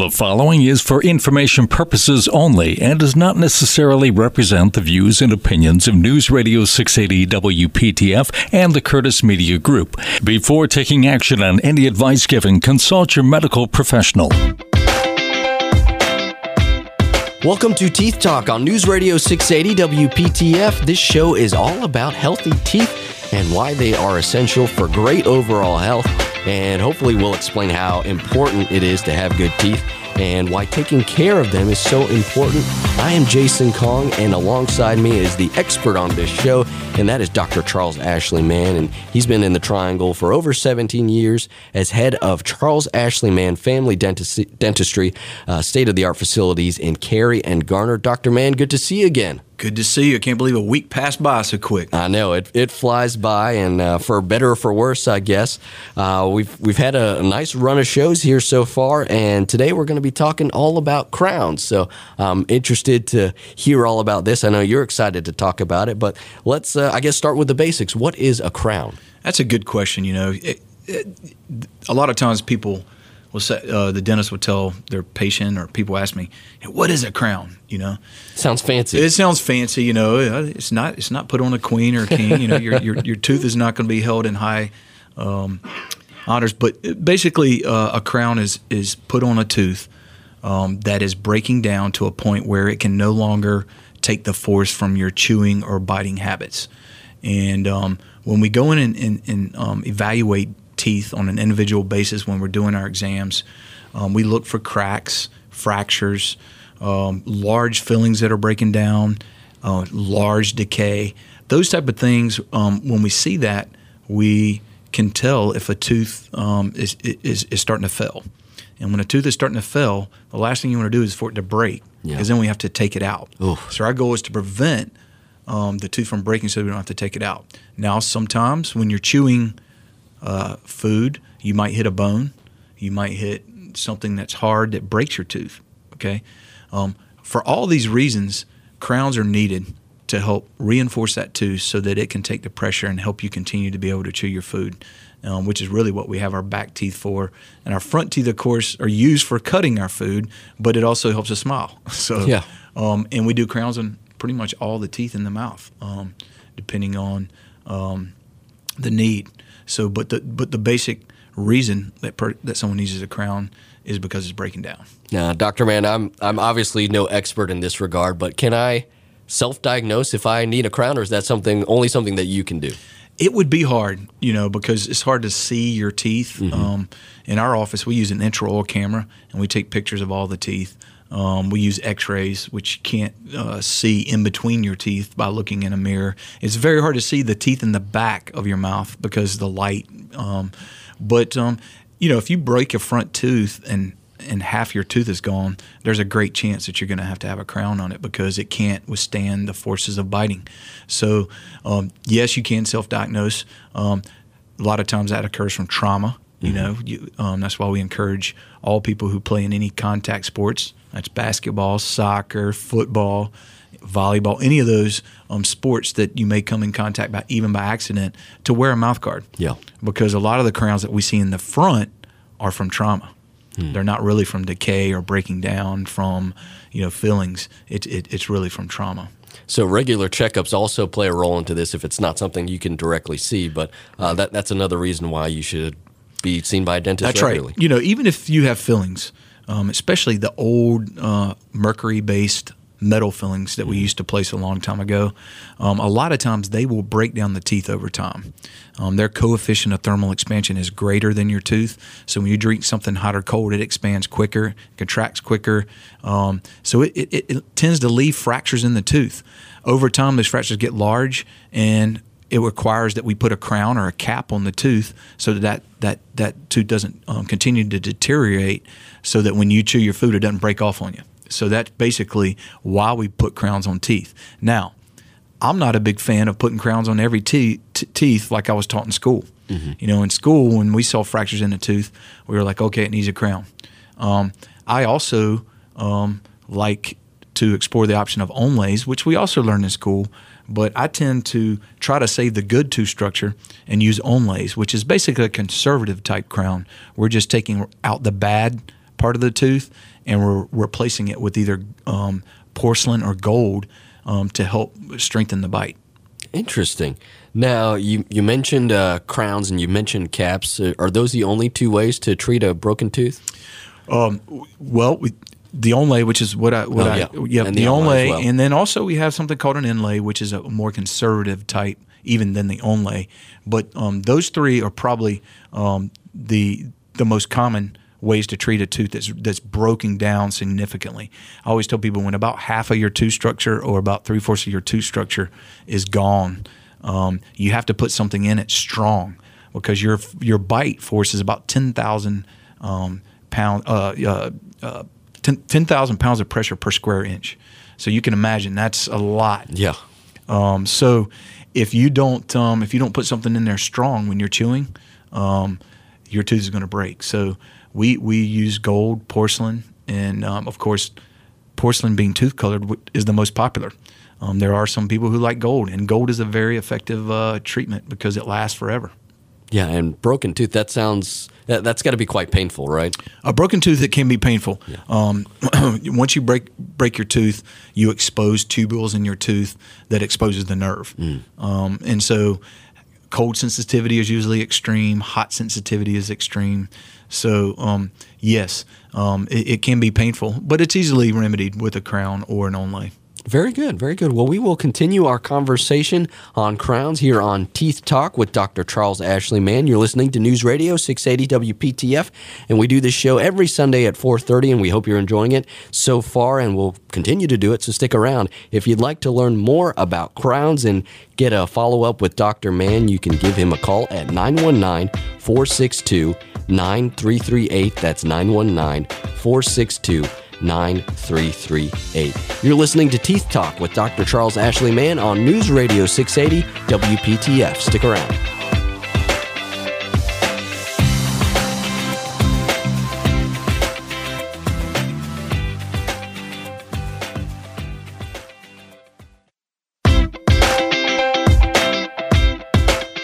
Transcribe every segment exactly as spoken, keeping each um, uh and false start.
The following is for information purposes only and does not necessarily represent the views and opinions of News Radio six eighty W P T F and the Curtis Media Group. Before taking action on any advice given, consult your medical professional. Welcome to Teeth Talk on News Radio six eighty W P T F. This show is all about healthy teeth and why they are essential for great overall health. And hopefully we'll explain how important it is to have good teeth and why taking care of them is so important. I am Jason Kong, and alongside me is the expert on this show, and that is Doctor Charles Ashley Mann. And he's been in the Triangle for over seventeen years as head of Charles Ashley Mann Family Dentistry, uh, state-of-the-art facilities in Cary and Garner. Doctor Mann, good to see you again. Good to see you. I can't believe a week passed by so quick. I know. It it flies by, and uh, for better or for worse, I guess. Uh, we've we've had a nice run of shows here so far, and today we're going to be talking all about crowns. So I'm interested to hear all about this. I know you're excited to talk about it, but let's, uh, I guess, start with the basics. What is a crown? That's a good question. You know, it, it, a lot of times people will say, uh, the dentist will tell their patient, or people ask me, hey, what is a crown? You know, sounds fancy. It sounds fancy. You know, it's not. It's not put on a queen or a king. You know, your your your tooth is not going to be held in high um, honors. But basically, uh, a crown is is put on a tooth um, that is breaking down to a point where it can no longer take the force from your chewing or biting habits. And um, when we go in and, and, and um, evaluate teeth on an individual basis, when we're doing our exams, um, we look for cracks, fractures, um, large fillings that are breaking down, uh, large decay, those type of things. Um, when we see that, we can tell if a tooth um, is, is is starting to fail. And when a tooth is starting to fail, the last thing you want to do is for it to break, because yeah. then we have to take it out. Oof. So our goal is to prevent um, the tooth from breaking, so we don't have to take it out. Now, sometimes when you're chewing Uh, food, you might hit a bone, you might hit something that's hard that breaks your tooth. Okay, um, for all these reasons, crowns are needed to help reinforce that tooth so that it can take the pressure and help you continue to be able to chew your food, um, which is really what we have our back teeth for. And our front teeth, of course, are used for cutting our food, but it also helps us smile. So, yeah. um, and we do crowns on pretty much all the teeth in the mouth, um, depending on um, the need. So, but the but the basic reason that per, that someone uses a crown is because it's breaking down. Now, Doctor Mann, I'm I'm obviously no expert in this regard, but can I self-diagnose if I need a crown, or is that something only something that you can do? It would be hard, you know, because it's hard to see your teeth. Mm-hmm. Um, in our office, we use an intraoral camera, and we take pictures of all the teeth. Um, we use x-rays, which you can't uh, see in between your teeth by looking in a mirror. It's very hard to see the teeth in the back of your mouth because of the light. Um, but, um, you know, if you break your front tooth and, and half your tooth is gone, there's a great chance that you're going to have to have a crown on it because it can't withstand the forces of biting. So, um, yes, you can self-diagnose. Um, a lot of times that occurs from trauma. You know, you, um, that's why we encourage all people who play in any contact sports. That's basketball, soccer, football, volleyball, any of those um, sports that you may come in contact by, even by accident, to wear a mouth guard. Yeah. Because a lot of the crowns that we see in the front are from trauma. Hmm. They're not really from decay or breaking down from, you know, fillings. It, it, it's really from trauma. So regular checkups also play a role into this if it's not something you can directly see. But uh, that that's another reason why you should be seen by a dentist That's regularly. Right. You know, even if you have fillings, um, especially the old uh, mercury-based metal fillings that we used to place a long time ago, um, a lot of times they will break down the teeth over time. Um, their coefficient of thermal expansion is greater than your tooth. So when you drink something hot or cold, it expands quicker, contracts quicker. Um, so it, it, it tends to leave fractures in the tooth. Over time, those fractures get large, and it requires that we put a crown or a cap on the tooth so that that, that, that tooth doesn't um, continue to deteriorate, so that when you chew your food, it doesn't break off on you. So that's basically why we put crowns on teeth. Now, I'm not a big fan of putting crowns on every te- t- teeth like I was taught in school. Mm-hmm. You know, in school, when we saw fractures in the tooth, we were like, okay, it needs a crown. Um, I also um, like to explore the option of onlays, which we also learned in school, but I tend to try to save the good tooth structure and use onlays, which is basically a conservative type crown. We're just taking out the bad part of the tooth, and we're replacing it with either um, porcelain or gold um, to help strengthen the bite. Interesting. Now, you, you mentioned uh, crowns and you mentioned caps. Are those the only two ways to treat a broken tooth? Um, well, we, the onlay, which is what I, what oh, yeah. I, yeah, and the, the onlay, well. and then also we have something called an inlay, which is a more conservative type, even than the onlay. But um, those three are probably um, the the most common ways to treat a tooth that's that's broken down significantly. I always tell people when about half of your tooth structure or about three fourths of your tooth structure is gone, um, you have to put something in it strong, because your your bite force is about ten thousand um, pound uh, uh, uh, ten thousand pounds of pressure per square inch. So you can imagine that's a lot. Yeah. Um, so if you don't um, if you don't put something in there strong when you're chewing, um, your tooth is going to break. So We we use gold, porcelain, and um, of course, porcelain being tooth colored is the most popular. Um, there are some people who like gold, and gold is a very effective uh, treatment because it lasts forever. Yeah, and broken tooth, that sounds, that, that's got to be quite painful, right? A broken tooth, it can be painful. Yeah. Um, once you break break your tooth, you expose tubules in your tooth that exposes the nerve. Mm. Um, and so cold sensitivity is usually extreme. Hot sensitivity is extreme. So, um, yes, um, it, it can be painful, but it's easily remedied with a crown or an onlay. Very good. Very good. Well, we will continue our conversation on crowns here on Teeth Talk with Doctor Charles Ashley Mann. You're listening to News Radio six eighty W P T F, and we do this show every Sunday at four thirty, and we hope you're enjoying it so far, and we'll continue to do it, so stick around. If you'd like to learn more about crowns and get a follow-up with Doctor Mann, you can give him a call at nine one nine, four six two, nine three three eight. That's nine one nine, four six two, nine three three eight. You're listening to Teeth Talk with Doctor Charles Ashley Mann on News Radio six eighty W P T F. Stick around.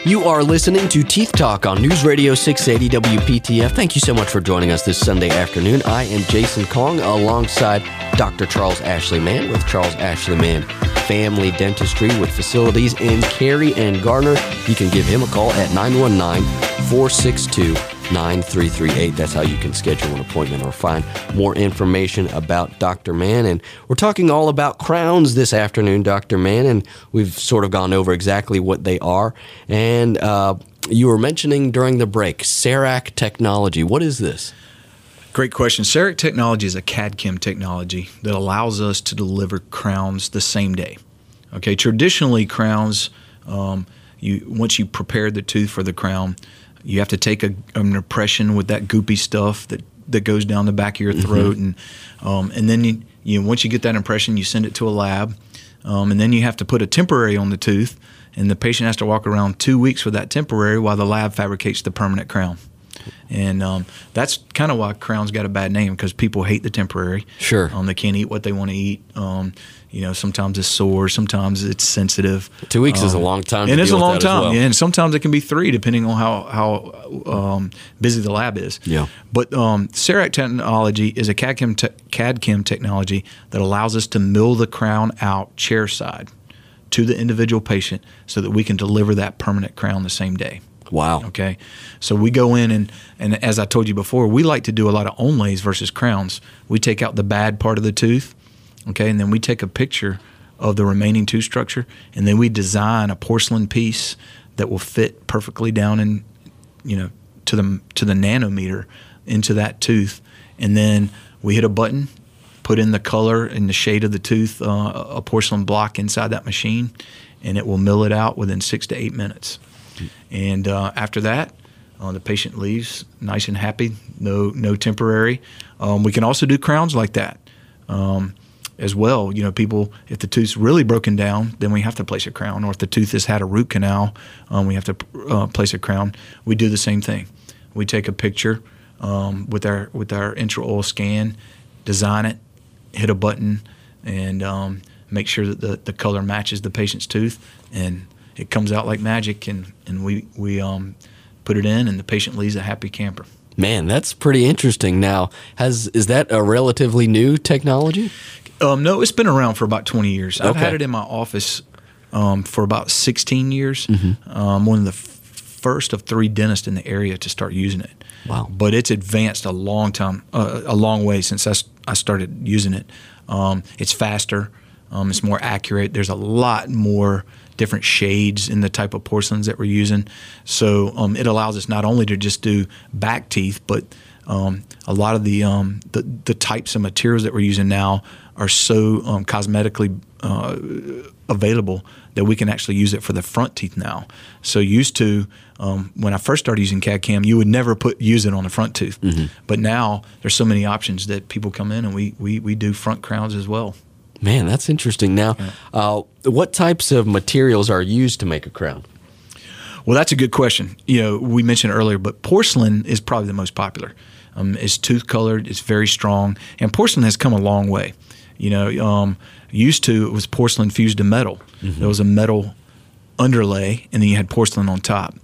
You are listening to Teeth Talk on News Radio six eighty W P T F. Thank you so much for joining us this Sunday afternoon. I am Jason Kong alongside Doctor Charles Ashley Mann with Charles Ashley Mann Family Dentistry with facilities in Cary and Gardner. You can give him a call at nine one nine, four six two, nine three three eight. That's how you can schedule an appointment or find more information about Doctor Mann. And we're talking all about crowns this afternoon, Doctor Mann, and we've sort of gone over exactly what they are. And uh, you were mentioning during the break, CEREC technology. What is this? Great question. CEREC technology is a C A D/C A M technology that allows us to deliver crowns the same day. Okay, traditionally crowns, um, you once you prepare the tooth for the crown, you have to take a, an impression with that goopy stuff that, that goes down the back of your throat. Mm-hmm. and um, and then you, you know, once you get that impression, you send it to a lab, um, and then you have to put a temporary on the tooth, and the patient has to walk around two weeks with that temporary while the lab fabricates the permanent crown. And um, that's kind of why crowns got a bad name, because people hate the temporary. Sure. Um, they can't eat what they want to eat. Um, you know, sometimes it's sore, sometimes it's sensitive. Two weeks um, is a long time. And it's a long time. Well. Yeah, and sometimes it can be three, depending on how how um, busy the lab is. Yeah. But um, CEREC technology is a C A D/C A M te- C A D/C A M technology that allows us to mill the crown out chairside to the individual patient, so that we can deliver that permanent crown the same day. Wow. Okay. So we go in and, and as I told you before, we like to do a lot of onlays versus crowns. We take out the bad part of the tooth, okay, and then we take a picture of the remaining tooth structure, and then we design a porcelain piece that will fit perfectly down in, you know, to the to the nanometer into that tooth, and then we hit a button, put in the color and the shade of the tooth, uh, a porcelain block inside that machine, and it will mill it out within six to eight minutes. And uh, after that, uh, the patient leaves nice and happy, no no temporary. Um, we can also do crowns like that um, as well. You know, people, if the tooth's really broken down, then we have to place a crown. Or if the tooth has had a root canal, um, we have to uh, place a crown. We do the same thing. We take a picture um, with our with our intraoral scan, design it, hit a button, and um, make sure that the, the color matches the patient's tooth, and it comes out like magic, and, and we, we um, put it in, and the patient leaves a happy camper. Man, that's pretty interesting. Now, has is that a relatively new technology? Um, no, it's been around for about twenty years. Okay. I've had it in my office um, for about sixteen years. Mm-hmm. um, one of the first of three dentists in the area to start using it. Wow. But it's advanced a long time, uh, a long way since I, I started using it. Um, it's faster. Um, it's more accurate. There's a lot more different shades in the type of porcelains that we're using. So um, it allows us not only to just do back teeth, but um, a lot of the, um, the the types of materials that we're using now are so um, cosmetically uh, available that we can actually use it for the front teeth now. So used to, um, when I first started using C A D/C A M, you would never put use it on the front tooth. Mm-hmm. But now there's so many options that people come in and we, we, we do front crowns as well. Man, that's interesting. Now, uh, what types of materials are used to make a crown? Well, that's a good question. You know, we mentioned earlier, but porcelain is probably the most popular. Um, it's tooth colored, it's very strong, and porcelain has come a long way. You know, um, used to it was porcelain fused to metal. Mm-hmm. There was a metal underlay, and then you had porcelain on top.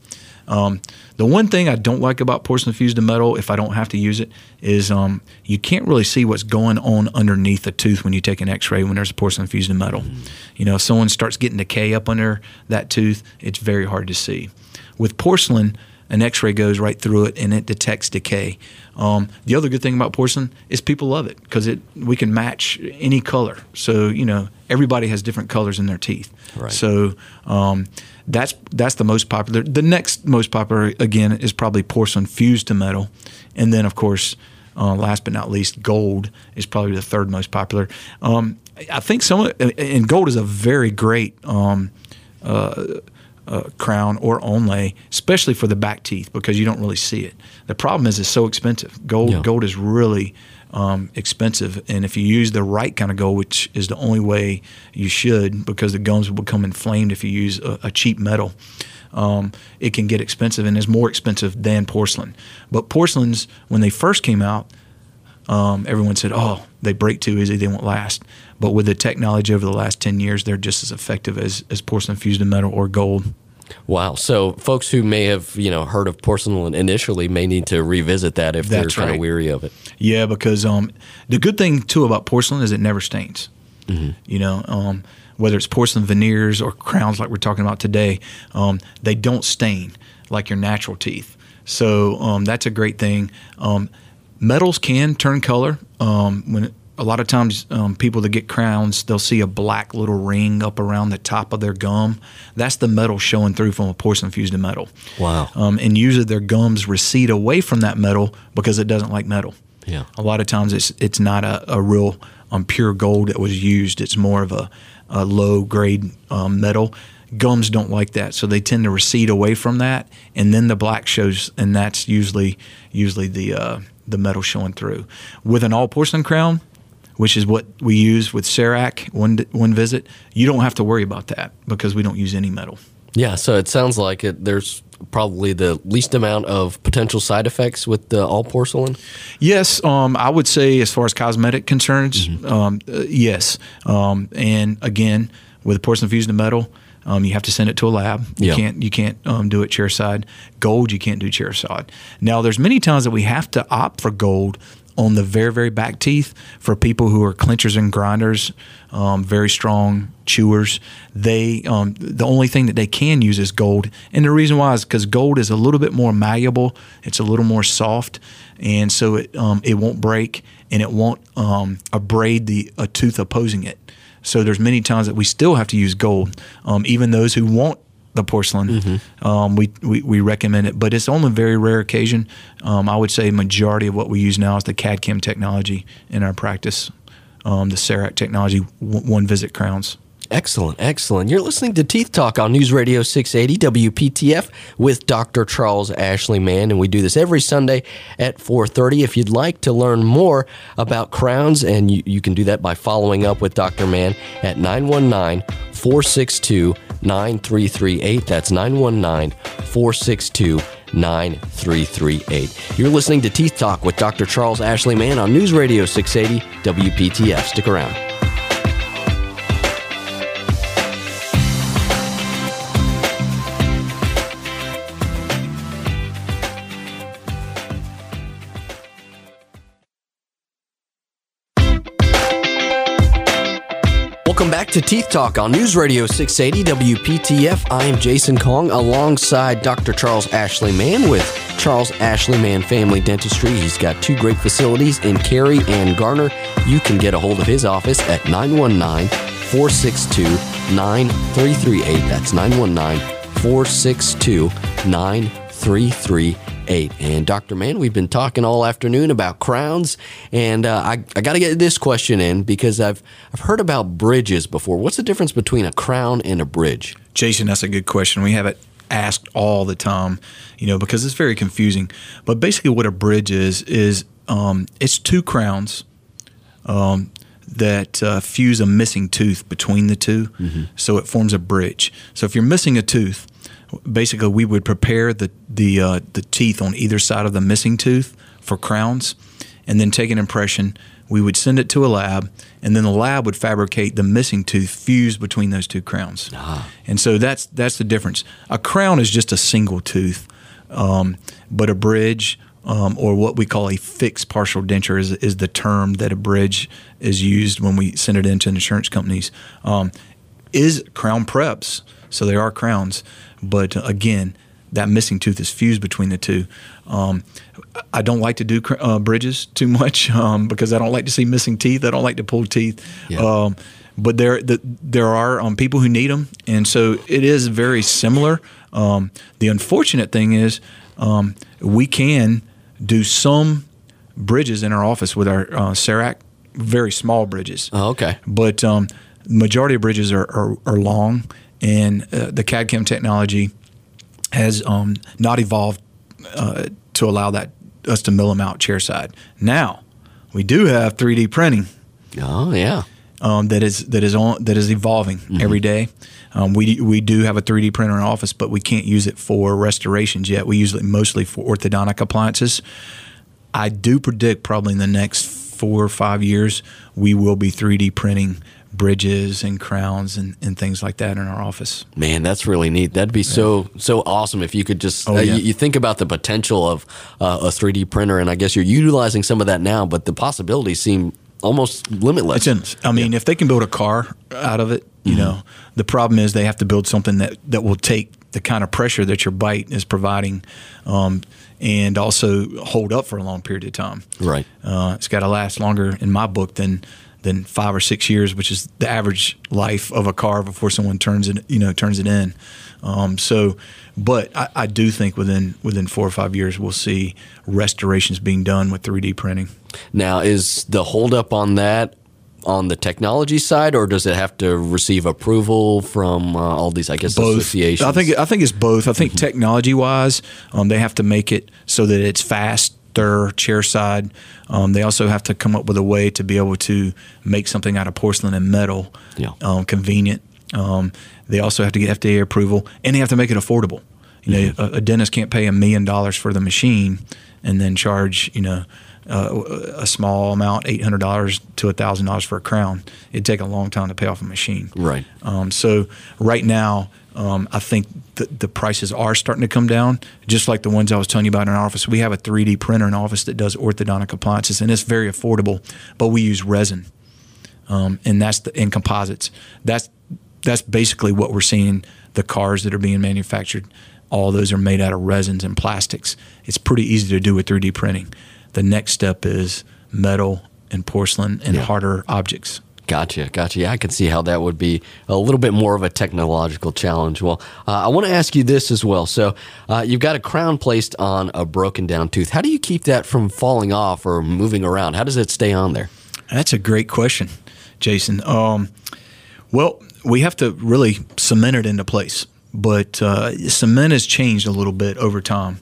Um, the one thing I don't like about porcelain fused to metal, if I don't have to use it, is um, you can't really see what's going on underneath a tooth when you take an x-ray when there's a porcelain fused to metal. Mm-hmm. You know, if someone starts getting decay up under that tooth, it's very hard to see. With porcelain, an x-ray goes right through it and it detects decay. Um, the other good thing about porcelain is people love it because it we can match any color. So, you know, everybody has different colors in their teeth. Right. So um, that's that's the most popular. The next most popular, again, is probably porcelain fused to metal. And then, of course, uh, last but not least, gold is probably the third most popular. Um, I think some – and gold is a very great um, – uh, Uh, crown or onlay, especially for the back teeth because you don't really see it. The problem is it's so expensive. Gold yeah. gold is really um, expensive, and if you use the right kind of gold, which is the only way you should because the gums will become inflamed if you use a, a cheap metal, um, it can get expensive and is more expensive than porcelain. But porcelains, when they first came out, um, everyone said, oh, they break too easy, they won't last. But with the technology over the last ten years, they're just as effective as, as porcelain fused to metal or gold. Wow. So folks who may have, you know, heard of porcelain initially may need to revisit that if That's they're right. kind of weary of it. Yeah, because um, the good thing, too, about porcelain is it never stains. Mm-hmm. You know, um, whether it's porcelain veneers or crowns like we're talking about today, um, they don't stain like your natural teeth. So um, that's a great thing. Um, metals can turn color um, when it, a lot of times um, people that get crowns, they'll see a black little ring up around the top of their gum. That's the metal showing through from a porcelain fused to metal. Wow. Um, and usually their gums recede away from that metal because it doesn't like metal. Yeah. A lot of times it's it's not a, a real um, pure gold that was used. It's more of a, a low-grade um, metal. Gums don't like that, so they tend to recede away from that. And then the black shows, and that's usually usually the, uh, the metal showing through. With an all-porcelain crown, which is what we use with CEREC, one one visit, you don't have to worry about that because we don't use any metal. Yeah, so it sounds like it, there's probably the least amount of potential side effects with the all porcelain? Yes, um, I would say as far as cosmetic concerns, mm-hmm. um, uh, yes. Um, and again, with porcelain fused to metal, Um, you have to send it to a lab. You yeah. can't you can't um, do it chairside. Gold, you can't do chairside. Now, there's many times that we have to opt for gold on the very, very back teeth for people who are clinchers and grinders, um, very strong chewers. They um, the only thing that they can use is gold. And the reason why is because gold is a little bit more malleable. It's a little more soft. And so it, um, it won't break and it won't um, abrade the a tooth opposing it. So there's many times that we still have to use gold, um, even those who want the porcelain, mm-hmm. um, we, we we recommend it. But it's on a very rare occasion. Um, I would say majority of what we use now is the C A D/C A M technology in our practice, um, the CEREC technology, w- one-visit crowns. Excellent, excellent. You're listening to Teeth Talk on News Radio six eighty W P T F with Doctor Charles Ashley Mann, and we do this every Sunday at four thirty. If you'd like to learn more about crowns, and you, you can do that by following up with Doctor Mann at nine one nine, four six two, nine three three eight. That's nine one nine, four six two, nine three three eight. You're listening to Teeth Talk with Doctor Charles Ashley Mann on News Radio six eighty W P T F. Stick around. Welcome back to Teeth Talk on News Radio six eighty W P T F. I am Jason Kong alongside Doctor Charles Ashley Mann with Charles Ashley Mann Family Dentistry. He's got two great facilities in Cary and Garner. You can get a hold of his office at nine one nine, four six two, nine three three eight. That's nine one nine, four six two, nine three three eight. And Doctor Mann, we've been talking all afternoon about crowns, and uh, I, I got to get this question in because I've I've heard about bridges before. What's the difference between a crown and a bridge? Jason, that's a good question. We have it asked all the time, you know, because it's very confusing. But basically, what a bridge is is um, it's two crowns um, that uh, fuse a missing tooth between the two, mm-hmm. so it forms a bridge. So if you're missing a tooth, basically, we would prepare the the uh, the teeth on either side of the missing tooth for crowns, and then take an impression. We would send it to a lab, and then the lab would fabricate the missing tooth fused between those two crowns. Ah. And so that's that's the difference. A crown is just a single tooth, um, but a bridge, um, or what we call a fixed partial denture, is is the term that a bridge is used when we send it into insurance companies. Um, is crown preps. So they are crowns, but again, that missing tooth is fused between the two. Um, I don't like to do uh, bridges too much um, because I don't like to see missing teeth. I don't like to pull teeth. Yeah. Um, but there the, there are um, people who need them, and so it is very similar. Um, the unfortunate thing is um, we can do some bridges in our office with our uh, CEREC, very small bridges. Oh, okay. But um, the majority of bridges are, are, are long. And uh, the C A D/C A M technology has um, not evolved uh, to allow that us to mill them out chairside. Now we do have three D printing. Oh yeah, um, that is that is on that is evolving mm-hmm. every day. Um, we we do have a three D printer in our office, but we can't use it for restorations yet. We use it mostly for orthodontic appliances. I do predict probably in the next four or five years we will be three D printing bridges and crowns and, and things like that in our office. Man, that's really neat. That'd be yeah. so so awesome if you could just, oh, uh, yeah. you, you think about the potential of uh, a three D printer, and I guess you're utilizing some of that now, but the possibilities seem almost limitless. It's endless. I mean, yeah. if they can build a car out of it, you mm-hmm. know, the problem is they have to build something that, that will take the kind of pressure that your bite is providing um, and also hold up for a long period of time. Right. Uh, it's got to last longer in my book than than five or six years, which is the average life of a car before someone turns it, you know, turns it in. Um, so, but I, I do think within within four or five years we'll see restorations being done with three D printing. Now, is the holdup on that on the technology side, or does it have to receive approval from uh, all these, I guess, both. associations? I think I think it's both. I think mm-hmm. technology wise, um, they have to make it so that it's fast. Their chairside. Um, they also have to come up with a way to be able to make something out of porcelain and metal yeah. um, convenient. Um, they also have to get F D A approval, and they have to make it affordable. You mm-hmm. know, a, a dentist can't pay a million dollars for the machine and then charge, you know, uh, a small amount, eight hundred dollars to one thousand dollars for a crown. It'd take a long time to pay off a machine. Right. Um, so right now, Um, I think the, the prices are starting to come down, just like the ones I was telling you about in our office. We have a three D printer in our office that does orthodontic appliances, and it's very affordable, but we use resin um, and that's the, and composites. That's that's basically what we're seeing. The cars that are being manufactured, all those are made out of resins and plastics. It's pretty easy to do with three D printing. The next step is metal and porcelain and yeah. harder objects. Gotcha, gotcha. Yeah, I can see how that would be a little bit more of a technological challenge. Well, uh, I want to ask you this as well. So uh, you've got a crown placed on a broken down tooth. How do you keep that from falling off or moving around? How does it stay on there? That's a great question, Jason. Um, well, we have to really cement it into place, but uh, cement has changed a little bit over time.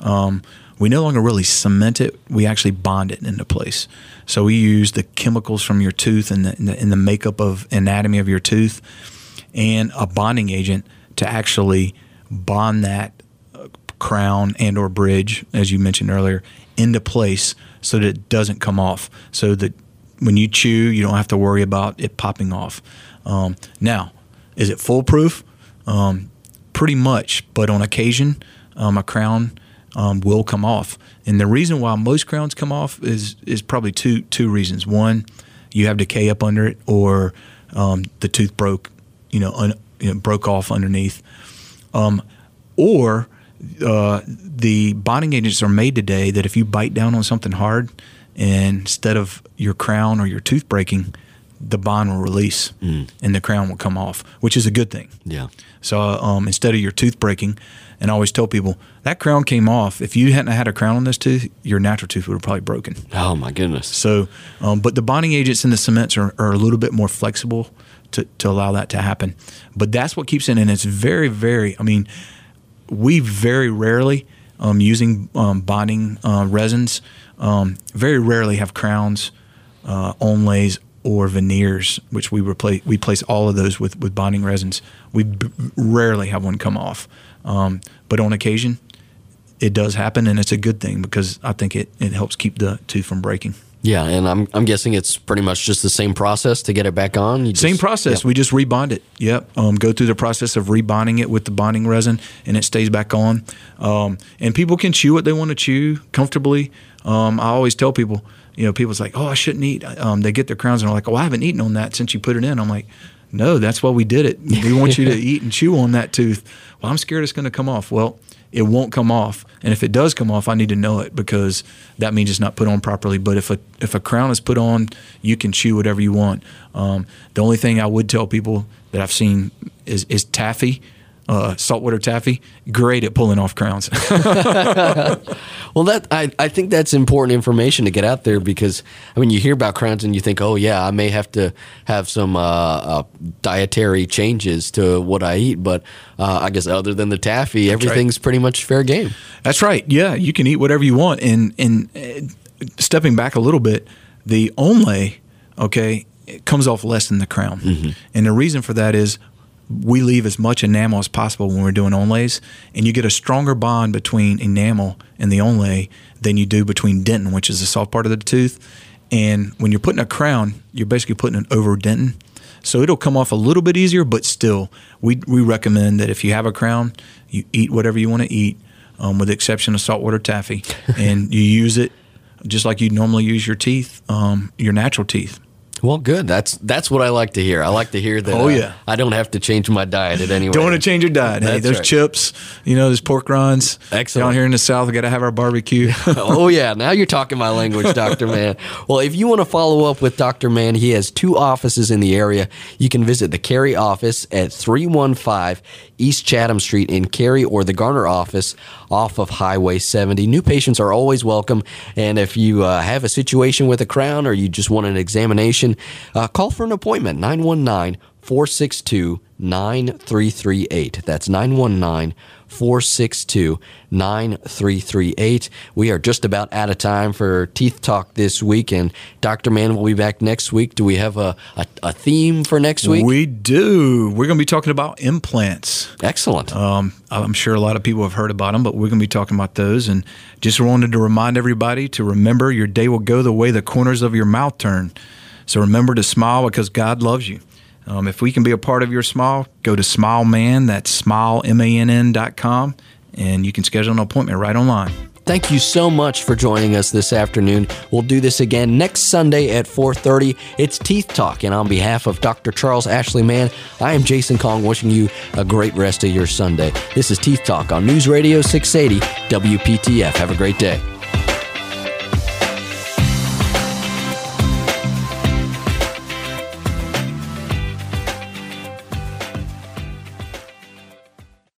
Um, we no longer really cement it. We actually bond it into place. So we use the chemicals from your tooth and the, and the, and the makeup of anatomy of your tooth and a bonding agent to actually bond that crown and or bridge, as you mentioned earlier, into place so that it doesn't come off. So that when you chew, you don't have to worry about it popping off. Um, now, is it foolproof? Um, pretty much, but on occasion, um, a crown Um, will come off. And the reason why most crowns come off is is probably two two reasons. One, you have decay up under it, or um, the tooth broke, you know, un, you know broke off underneath, um, or uh, the bonding agents are made today that if you bite down on something hard, and instead of your crown or your tooth breaking, the bond will release mm. and the crown will come off, which is a good thing. Yeah. So um, instead of your tooth breaking, and I always tell people, that crown came off. If you hadn't had a crown on this tooth, your natural tooth would have probably broken. Oh, my goodness. So, um, but the bonding agents in the cements are, are a little bit more flexible to, to allow that to happen. But that's what keeps it in. And it's very, very, I mean, we very rarely, um, using um, bonding uh, resins, um, very rarely have crowns, uh, onlays, or veneers, which we replace, we place all of those with, with bonding resins. We b- rarely have one come off. Um, but on occasion, it does happen, and it's a good thing because I think it, it helps keep the tooth from breaking. Yeah, and I'm I'm guessing it's pretty much just the same process to get it back on? You just, same process. Yep. We just rebond it. Yep. Um, go through the process of rebonding it with the bonding resin, and it stays back on. Um, and people can chew what they want to chew comfortably. Um, I always tell people, you know, people's like, oh, I shouldn't eat. Um, they get their crowns and are like, oh, I haven't eaten on that since you put it in. I'm like, no, that's why we did it. We want you to eat and chew on that tooth. Well, I'm scared it's going to come off. Well, it won't come off. And if it does come off, I need to know it because that means it's not put on properly. But if a if a crown is put on, you can chew whatever you want. Um, the only thing I would tell people that I've seen is, is taffy. Uh, saltwater taffy, great at pulling off crowns. Well, that I, I think that's important information to get out there because, I mean, you hear about crowns and you think, oh, yeah, I may have to have some uh, uh, dietary changes to what I eat. But uh, I guess other than the taffy, that's everything's right. Pretty much fair game. That's right. Yeah, you can eat whatever you want. And, and uh, stepping back a little bit, the onlay, okay, it comes off less than the crown. Mm-hmm. And the reason for that is, we leave as much enamel as possible when we're doing onlays, and you get a stronger bond between enamel and the onlay than you do between dentin, which is the soft part of the tooth. And when you're putting a crown, you're basically putting an over dentin. So it'll come off a little bit easier, but still, we we recommend that if you have a crown, you eat whatever you want to eat, um, with the exception of saltwater taffy, and you use it just like you normally use your teeth, um, your natural teeth. Well, good. That's that's what I like to hear. I like to hear that oh, yeah. I, I don't have to change my diet at any rate. Don't want to change your diet. Hey, that's there's right. chips, you know, there's pork rinds. Excellent. Down here in the South, we got to have our barbecue. Oh, yeah. Now you're talking my language, Doctor Mann. Well, if you want to follow up with Doctor Mann, he has two offices in the area. You can visit the Cary office at three one five East Chatham Street in Cary or the Garner office off of Highway seventy. New patients are always welcome. And if you uh, have a situation with a crown or you just want an examination, Uh, call for an appointment, nine one nine, four six two, nine three three eight. That's nine one nine, four six two, nine three three eight. We are just about out of time for Teeth Talk this week, and Doctor Mann will be back next week. Do we have a, a, a theme for next week? We do. We're going to be talking about implants. Excellent. Um, I'm sure a lot of people have heard about them, but we're going to be talking about those. And just wanted to remind everybody to remember your day will go the way the corners of your mouth turn. So remember to smile because God loves you. Um, if we can be a part of your smile, go to SmileMann, that's Smile M A N N dot com, and you can schedule an appointment right online. Thank you so much for joining us this afternoon. We'll do this again next Sunday at four thirty. It's Teeth Talk, and on behalf of Doctor Charles Ashley Mann, I am Jason Kong wishing you a great rest of your Sunday. This is Teeth Talk on News Radio six eighty W P T F. Have a great day.